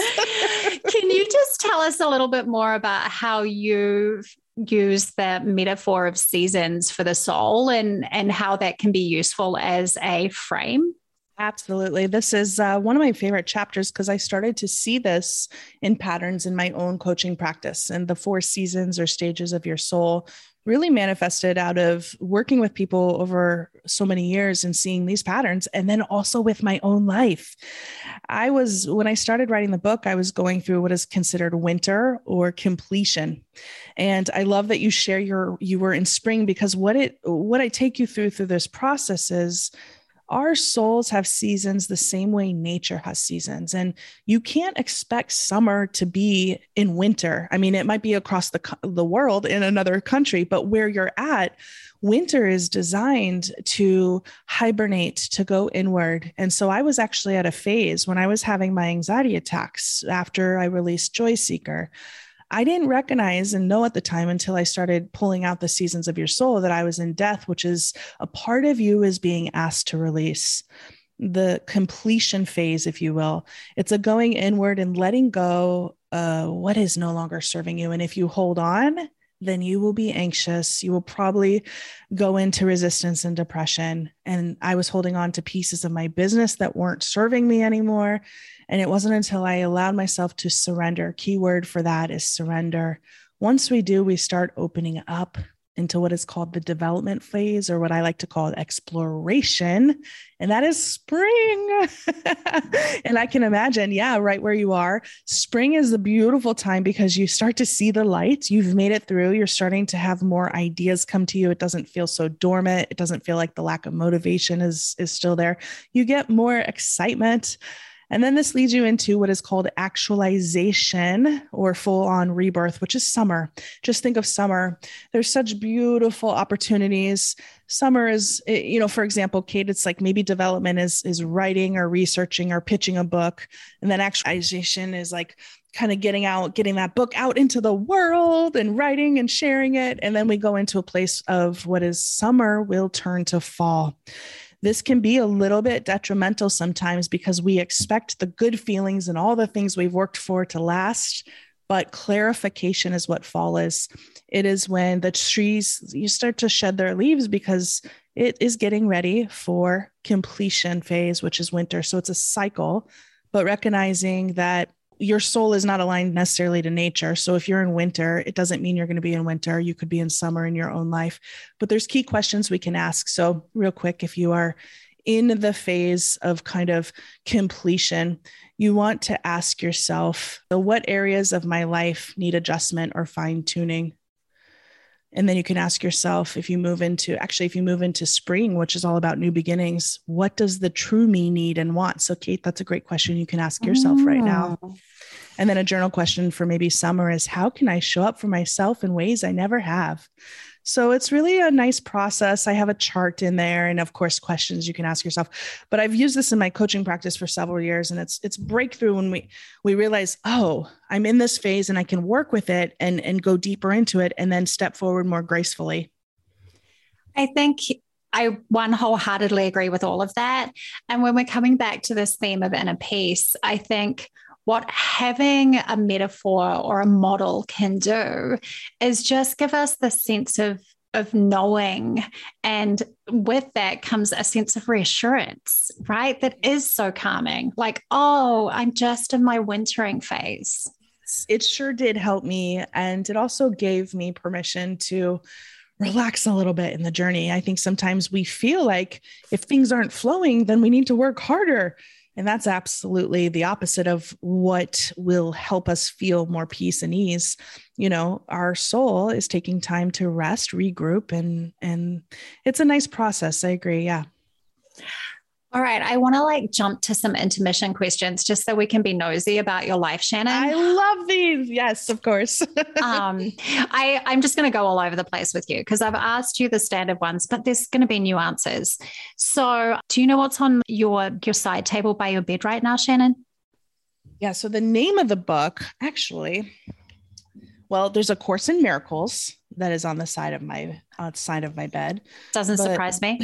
Can you just tell us a little bit more about how you use the metaphor of seasons for the soul and how that can be useful as a frame? Absolutely. This is one of my favorite chapters because I started to see this in patterns in my own coaching practice, and the 4 seasons or stages of your soul really manifested out of working with people over so many years and seeing these patterns. And then also with my own life, when I started writing the book, I was going through what is considered winter or completion. And I love that you share you were in spring, because what I take you through this process is, our souls have seasons the same way nature has seasons, and you can't expect summer to be in winter. I mean, it might be across the world in another country, but where you're at, winter is designed to hibernate, to go inward. And so I was actually at a phase when I was having my anxiety attacks after I released Joy Seeker. I didn't recognize and know at the time, until I started pulling out the seasons of your soul, that I was in death, which is a part of you is being asked to release. The completion phase, if you will, it's a going inward and letting go what is no longer serving you. And if you hold on, then you will be anxious. You will probably go into resistance and depression. And I was holding on to pieces of my business that weren't serving me anymore. And it wasn't until I allowed myself to surrender. Key word for that is surrender. Once we do, we start opening up into what is called the development phase, or what I like to call exploration. And that is spring. And I can imagine, yeah, right where you are, spring is the beautiful time, because you start to see the light. You've made it through. You're starting to have more ideas come to you. It doesn't feel so dormant. It doesn't feel like the lack of motivation is still there. You get more excitement. And then this leads you into what is called actualization, or full-on rebirth, which is summer. Just think of summer. There's such beautiful opportunities. Summer is, you know, for example, Kate, it's like maybe development is writing or researching or pitching a book. And then actualization is like kind of getting that book out into the world and writing and sharing it. And then we go into a place of what is summer will turn to fall. This can be a little bit detrimental sometimes, because we expect the good feelings and all the things we've worked for to last. But clarification is what fall is. It is when the trees, you start to shed their leaves, because it is getting ready for completion phase, which is winter. So it's a cycle, but recognizing that your soul is not aligned necessarily to nature. So if you're in winter, it doesn't mean you're going to be in winter. You could be in summer in your own life, but there's key questions we can ask. So real quick, if you are in the phase of kind of completion, you want to ask yourself, so what areas of my life need adjustment or fine tuning? And then you can ask yourself, if you move into spring, which is all about new beginnings, what does the true me need and want? So Kate, that's a great question you can ask yourself right now. And then a journal question for maybe summer is, how can I show up for myself in ways I never have? So it's really a nice process. I have a chart in there, and of course, questions you can ask yourself, but I've used this in my coaching practice for several years, and it's breakthrough when we realize, oh, I'm in this phase and I can work with it and go deeper into it, and then step forward more gracefully. I think I wholeheartedly agree with all of that. And when we're coming back to this theme of inner peace, I think what having a metaphor or a model can do is just give us the sense of knowing. And with that comes a sense of reassurance, right? That is so calming. Like, oh, I'm just in my wintering phase. It sure did help me. And it also gave me permission to relax a little bit in the journey. I think sometimes we feel like if things aren't flowing, then we need to work harder. And that's absolutely the opposite of what will help us feel more peace and ease. You know, our soul is taking time to rest, regroup, and it's a nice process. I agree. Yeah. All right. I want to jump to some intermission questions just so we can be nosy about your life, Shannon. I love these. Yes, of course. I'm just going to go all over the place with you, because I've asked you the standard ones, but there's going to be nuances. So do you know what's on your side table by your bed right now, Shannon? Yeah. So the name of the book, actually, well, there's A Course in Miracles that is on the side of my bed. Doesn't surprise me.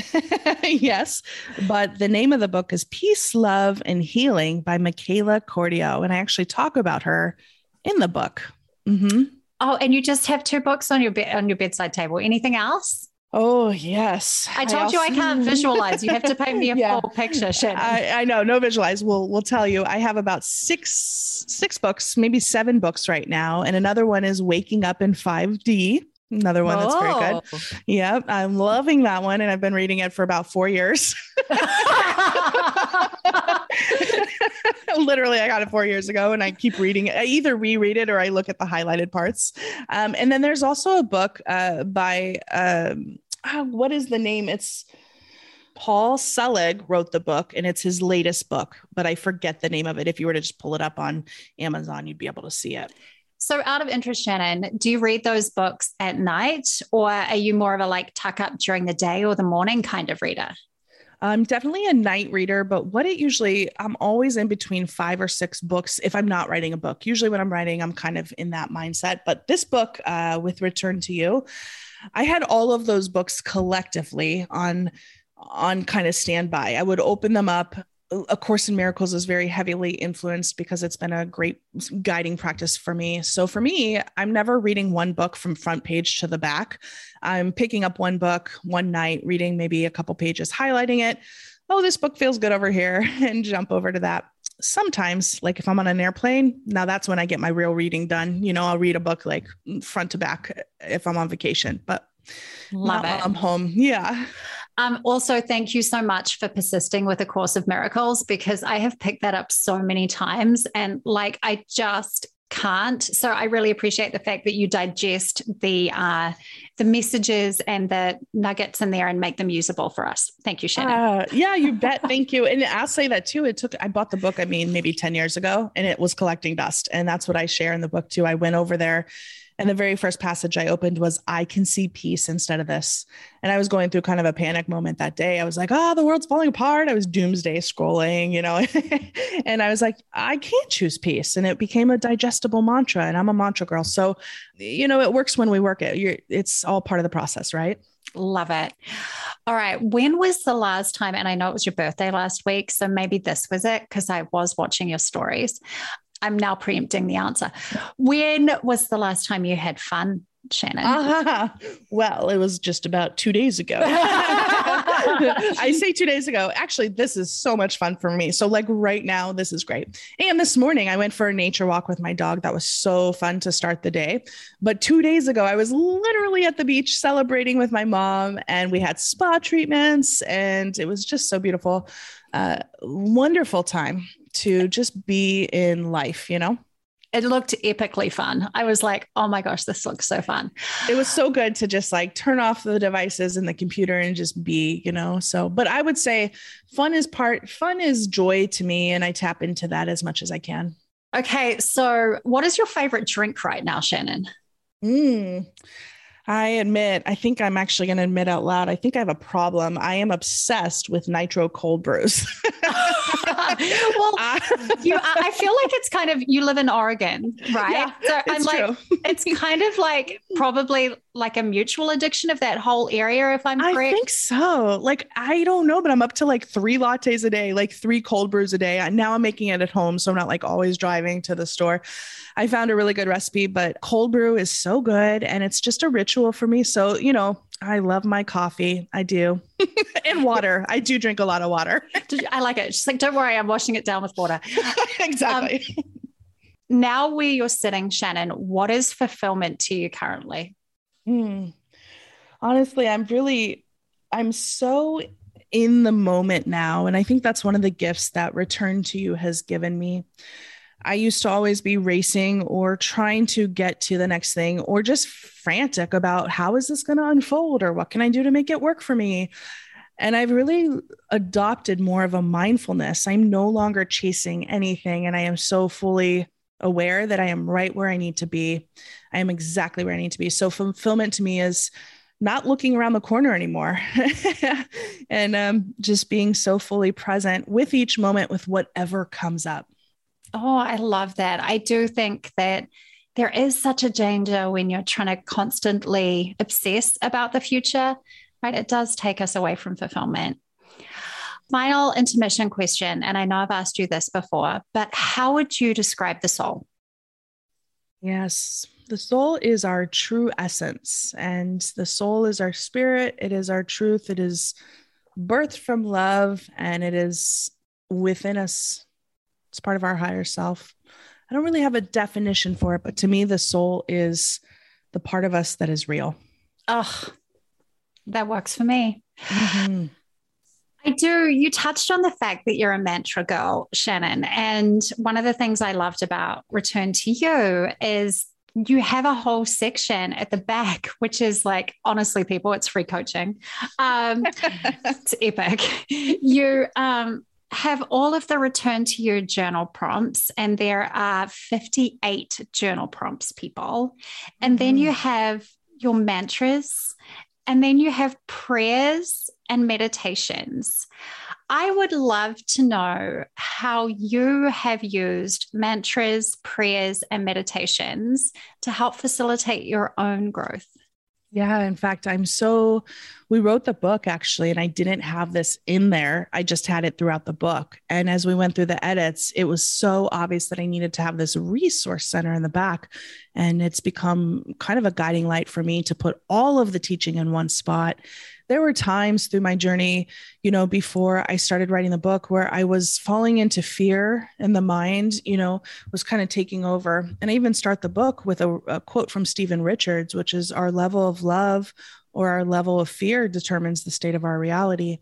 Yes. But the name of the book is Peace, Love, and Healing by Michaela Cordio. And I actually talk about her in the book. Mm-hmm. Oh, and you just have two books on your bedside table. Anything else? Oh, yes. I can't visualize. You have to paint me a full picture, Shannon. I know. No visualize. We'll tell you. I have about six books, maybe seven books right now. And another one is Waking Up in 5D. Another one that's very good. Yep. I'm loving that one. And I've been reading it for about 4 years. Literally, I got it 4 years ago and I keep reading it. I either reread it or I look at the highlighted parts. And then there's also a book by, what is the name? It's Paul Selig wrote the book, and it's his latest book, but I forget the name of it. If you were to just pull it up on Amazon, you'd be able to see it. So out of interest, Shannon, do you read those books at night, or are you more of a like tuck up during the day or the morning kind of reader? I'm definitely a night reader, but I'm always in between 5 or 6 books. If I'm not writing a book, usually when I'm writing, I'm kind of in that mindset, but this book with Return to You, I had all of those books collectively on kind of standby. I would open them up. A Course in Miracles is very heavily influenced because it's been a great guiding practice for me. So for me, I'm never reading one book from front page to the back. I'm picking up one book one night, reading maybe a couple pages, highlighting it. Oh, this book feels good over here, and jump over to that. Sometimes, like if I'm on an airplane, now that's when I get my real reading done. You know, I'll read a book like front to back if I'm on vacation, but while I'm home. Yeah. Also, thank you so much for persisting with A Course of Miracles, because I have picked that up so many times and like, I just can't. So I really appreciate the fact that you digest the messages and the nuggets in there and make them usable for us. Thank you, Shannon. Yeah, you bet. Thank you. And I'll say that too. I bought the book, maybe 10 years ago, and it was collecting dust. And that's what I share in the book too. I went over there, and the very first passage I opened was, I can see peace instead of this. And I was going through kind of a panic moment that day. I was like, the world's falling apart. I was doomsday scrolling, and I was like, I can't choose peace. And it became a digestible mantra, and I'm a mantra girl. So, it works when we work it. It's all part of the process, right? Love it. All right. When was the last time, and I know it was your birthday last week, so maybe this was it, because I was watching your stories. I'm now preempting the answer. When was the last time you had fun, Shannon? Well, it was just about 2 days ago. I say 2 days ago. Actually, this is so much fun for me. So like right now, this is great. And this morning I went for a nature walk with my dog. That was so fun to start the day. But 2 days ago, I was literally at the beach celebrating with my mom, and we had spa treatments, and it was just so beautiful. Wonderful time to just be in life, It looked epically fun. I was like, oh my gosh, this looks so fun. It was so good to just like turn off the devices and the computer and just be, but I would say fun is joy to me. And I tap into that as much as I can. Okay. So what is your favorite drink right now, Shannon? I think I'm actually going to admit out loud, I think I have a problem. I am obsessed with nitro cold brews. I feel like it's kind of, you live in Oregon, right? Yeah, so I'm like, it's kind of like probably like a mutual addiction of that whole area. If I'm correct. I think so. Like, I don't know, but I'm up to like 3 lattes a day, like 3 cold brews a day. Now I'm making it at home, so I'm not like always driving to the store. I found a really good recipe, but cold brew is so good. And it's just a ritual for me. So, I love my coffee. I do. And water. I do drink a lot of water. I like it. She's like, don't worry, I'm washing it down with water. Exactly. Now where you're sitting, Shannon, what is fulfillment to you currently? Honestly, I'm so in the moment now. And I think that's one of the gifts that Return to You has given me. I used to always be racing or trying to get to the next thing, or just frantic about how is this going to unfold, or what can I do to make it work for me? And I've really adopted more of a mindfulness. I'm no longer chasing anything, and I am so fully aware that I am right where I need to be. I am exactly where I need to be. So fulfillment to me is not looking around the corner anymore and just being so fully present with each moment, with whatever comes up. Oh, I love that. I do think that there is such a danger when you're trying to constantly obsess about the future, right? It does take us away from fulfillment. Final intermission question, and I know I've asked you this before, but how would you describe the soul? Yes, the soul is our true essence, and the soul is our spirit. It is our truth. It is birthed from love, and it is within us. It's part of our higher self. I don't really have a definition for it, but to me, the soul is the part of us that is real. Oh, that works for me. Mm-hmm. I do. You touched on the fact that you're a mantra girl, Shannon. And one of the things I loved about Return to You is you have a whole section at the back, which is like, honestly, people, it's free coaching. It's epic. You have all of the Return to You journal prompts, and there are 58 journal prompts, people. And then you have your mantras, and then you have prayers and meditations. I would love to know how you have used mantras, prayers, and meditations to help facilitate your own growth. Yeah. In fact, we wrote the book actually, and I didn't have this in there. I just had it throughout the book. And as we went through the edits, it was so obvious that I needed to have this resource center in the back. And it's become kind of a guiding light for me to put all of the teaching in one spot. There were times through my journey, before I started writing the book, where I was falling into fear and the mind, was kind of taking over. And I even start the book with a quote from Stephen Richards, which is, our level of love or our level of fear determines the state of our reality.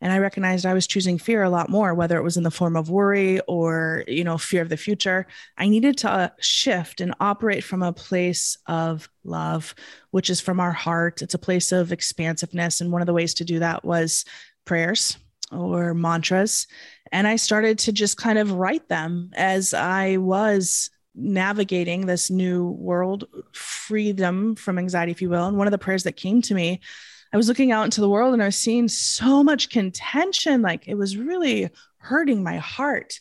And I recognized I was choosing fear a lot more, whether it was in the form of worry or, fear of the future. I needed to shift and operate from a place of love, which is from our heart. It's a place of expansiveness. And one of the ways to do that was prayers or mantras. And I started to just kind of write them as I was navigating this new world, freedom from anxiety, if you will. And one of the prayers that came to me, I was looking out into the world and I was seeing so much contention. Like, it was really hurting my heart.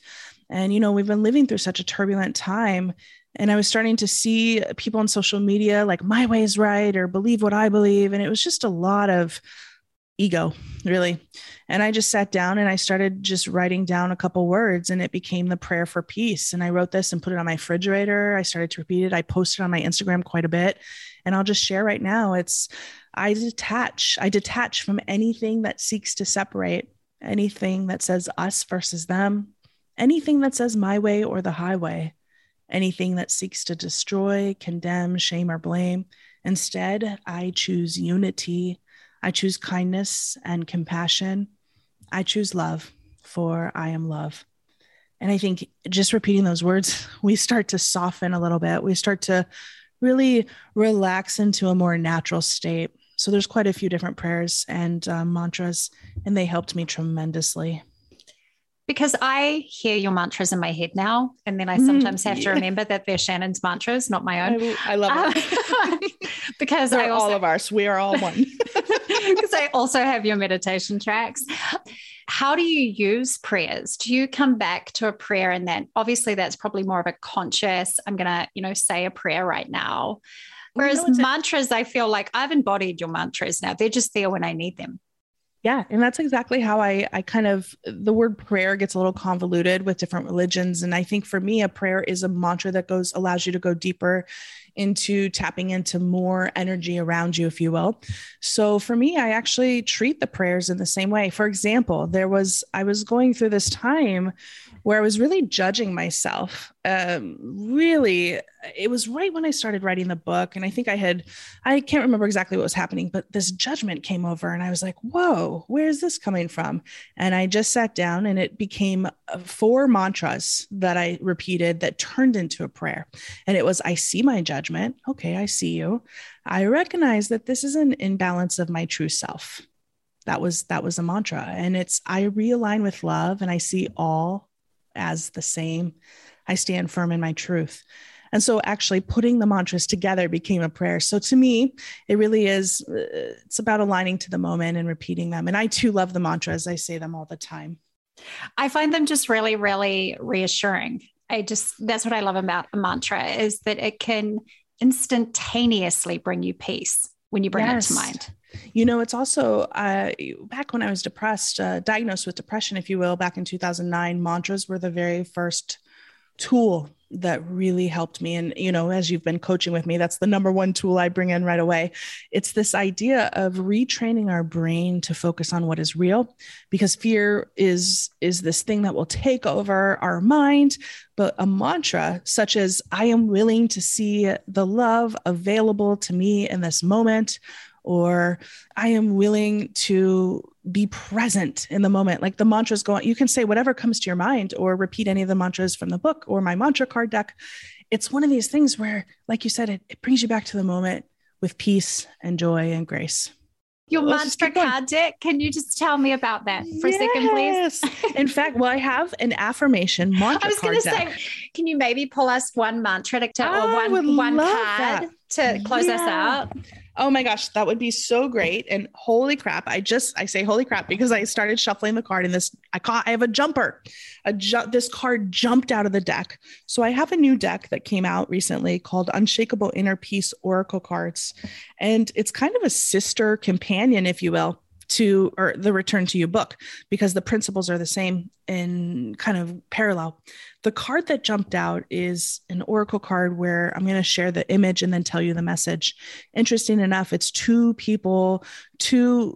And, we've been living through such a turbulent time. And I was starting to see people on social media, like, my way is right, or believe what I believe. And it was just a lot of ego, really. And I just sat down and I started just writing down a couple words, and it became the prayer for peace. And I wrote this and put it on my refrigerator. I started to repeat it. I posted on my Instagram quite a bit, and I'll just share right now. It's, I detach from anything that seeks to separate, anything that says us versus them, anything that says my way or the highway, anything that seeks to destroy, condemn, shame, or blame. Instead, I choose unity. I choose kindness and compassion. I choose love, for I am love. And I think just repeating those words, we start to soften a little bit. We start to really relax into a more natural state. So there's quite a few different prayers and mantras, and they helped me tremendously. Because I hear your mantras in my head now, and then I sometimes have to remember that they're Shannon's mantras, not my own. I love it. Because they're all of ours. We are all one. Because I also have your meditation tracks. How do you use prayers? Do you come back to a prayer? And then obviously that's probably more of a conscious, I'm going to, say a prayer right now. Whereas mantras, I feel like I've embodied your mantras now. They're just there when I need them. Yeah. And that's exactly how I kind of, the word prayer gets a little convoluted with different religions. And I think for me, a prayer is a mantra that allows you to go deeper into tapping into more energy around you, if you will. So for me, I actually treat the prayers in the same way. For example, I was going through this time where I was really judging myself. Really, it was right when I started writing the book. And I think I can't remember exactly what was happening, but this judgment came over and I was like, whoa, where's this coming from? And I just sat down and it became 4 mantras that I repeated that turned into a prayer. And it was, I see my judgment. Okay, I see you. I recognize that this is an imbalance of my true self. That was a mantra. And it's, I realign with love and I see all as the same. I stand firm in my truth. And so actually putting the mantras together became a prayer. So to me, it really is, it's about aligning to the moment and repeating them. And I too love the mantras. I say them all the time. I find them just really, really reassuring. That's what I love about a mantra, is that it can instantaneously bring you peace when you bring it to mind. It's also, back when I was depressed, diagnosed with depression, if you will, back in 2009, mantras were the very first tool that really helped me. And, you know, as you've been coaching with me, that's the number one tool I bring in right away. It's this idea of retraining our brain to focus on what is real, because fear is this thing that will take over our mind. But a mantra such as, I am willing to see the love available to me in this moment, or I am willing to be present in the moment. Like the mantras go on. You can say whatever comes to your mind or repeat any of the mantras from the book or my mantra card deck. It's one of these things where, like you said, it brings you back to the moment with peace and joy and grace. Your mantra card deck. Can you just tell me about that for a second, please? In fact, well, I have an affirmation mantra card deck. Can you maybe pull us one mantra or one card to close us out? Oh my gosh, that would be so great. And holy crap. I say holy crap because I started shuffling the card and I have a jumper. This card jumped out of the deck. So I have a new deck that came out recently called Unshakable Inner Peace Oracle Cards. And it's kind of a sister companion, if you will, to the Return to You book, because the principles are the same and kind of parallel. The card that jumped out is an oracle card where I'm going to share the image and then tell you the message. Interesting enough, it's two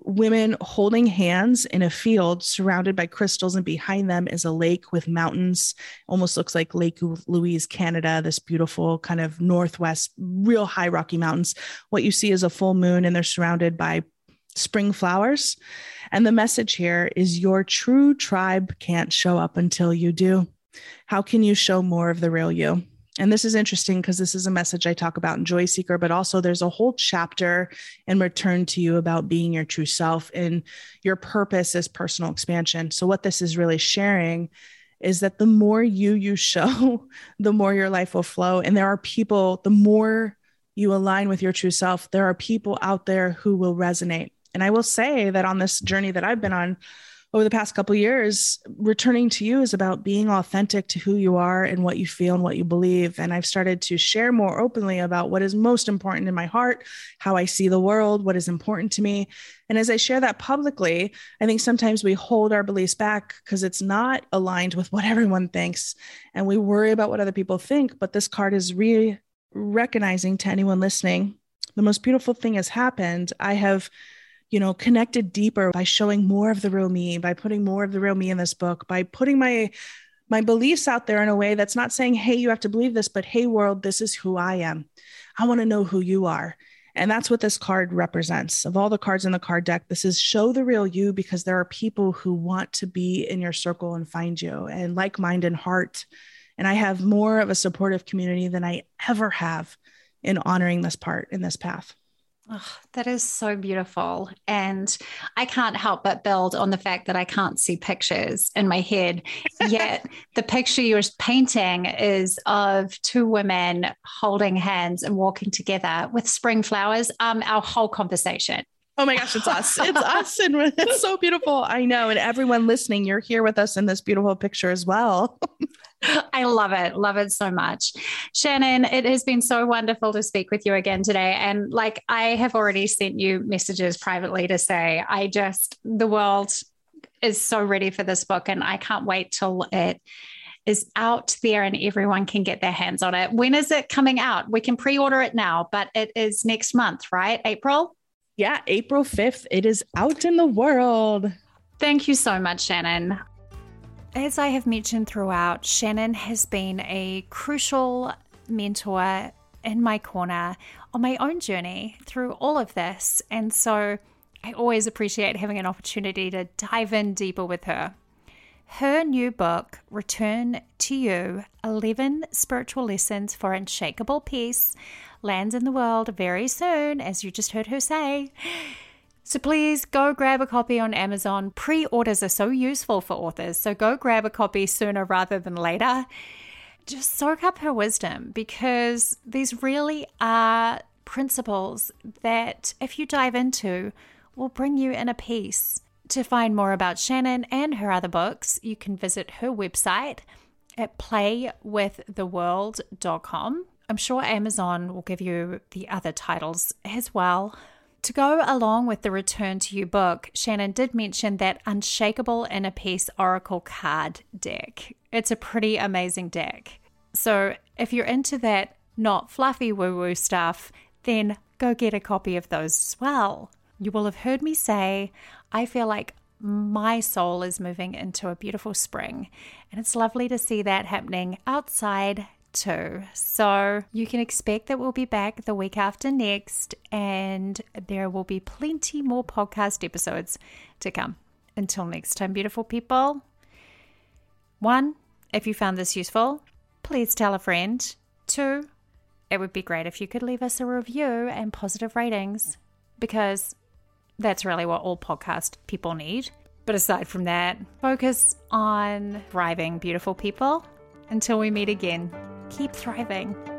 women holding hands in a field surrounded by crystals, and behind them is a lake with mountains. Almost looks like Lake Louise, Canada, this beautiful kind of Northwest, real high Rocky Mountains. What you see is a full moon, and they're surrounded by spring flowers. And the message here is your true tribe can't show up until you do. How can you show more of the real you? And this is interesting because this is a message I talk about in Joy Seeker, but also there's a whole chapter in Return to You about being your true self, and your purpose is personal expansion. So what this is really sharing is that the more you show, the more your life will flow. And there are people, the more you align with your true self, there are people out there who will resonate. And I will say that on this journey that I've been on over the past couple of years, Returning to You is about being authentic to who you are and what you feel and what you believe. And I've started to share more openly about what is most important in my heart, how I see the world, what is important to me. And as I share that publicly, I think sometimes we hold our beliefs back because it's not aligned with what everyone thinks. And we worry about what other people think, but this card is recognizing to anyone listening, the most beautiful thing has happened. I have connected deeper by showing more of the real me, by putting more of the real me in this book, by putting my beliefs out there in a way that's not saying, hey, you have to believe this, but hey, world, this is who I am. I want to know who you are. And that's what this card represents. Of all the cards in the card deck, this is show the real you, because there are people who want to be in your circle and find you, and like mind and heart. And I have more of a supportive community than I ever have in honoring this part in this path. Oh, that is so beautiful. And I can't help but build on the fact that I can't see pictures in my head. Yet the picture you're painting is of two women holding hands and walking together with spring flowers. Our whole conversation. Oh my gosh, it's us. It's us. And it's so beautiful. I know. And everyone listening, you're here with us in this beautiful picture as well. I love it. Love it so much. Shannon, it has been so wonderful to speak with you again today. And like I have already sent you messages privately to say, the world is so ready for this book, and I can't wait till it is out there and everyone can get their hands on it. When is it coming out? We can pre-order it now, but it is next month, right? April? Yeah, April 5th. It is out in the world. Thank you so much, Shannon. As I have mentioned throughout, Shannon has been a crucial mentor in my corner on my own journey through all of this. And so I always appreciate having an opportunity to dive in deeper with her. Her new book, Return to You, 11 Spiritual Lessons for Unshakable Peace, lands in the world very soon, as you just heard her say. So please go grab a copy on Amazon. Pre-orders are so useful for authors, so go grab a copy sooner rather than later. Just soak up her wisdom, because these really are principles that, if you dive into, will bring you inner peace. To find more about Shannon and her other books, you can visit her website at playwiththeworld.com. I'm sure Amazon will give you the other titles as well. To go along with the Return to You book, Shannon did mention that Unshakable Inner Peace Oracle Card deck. It's a pretty amazing deck. So if you're into that not fluffy woo-woo stuff, then go get a copy of those as well. You will have heard me say, I feel like my soul is moving into a beautiful spring, and it's lovely to see that happening outside too. So you can expect that we'll be back the week after next, and there will be plenty more podcast episodes to come. Until next time, beautiful people. One, if you found this useful, please tell a friend. Two, it would be great if you could leave us a review and positive ratings, because that's really what all podcast people need. But aside from that, focus on thriving, beautiful people. Until we meet again, keep thriving.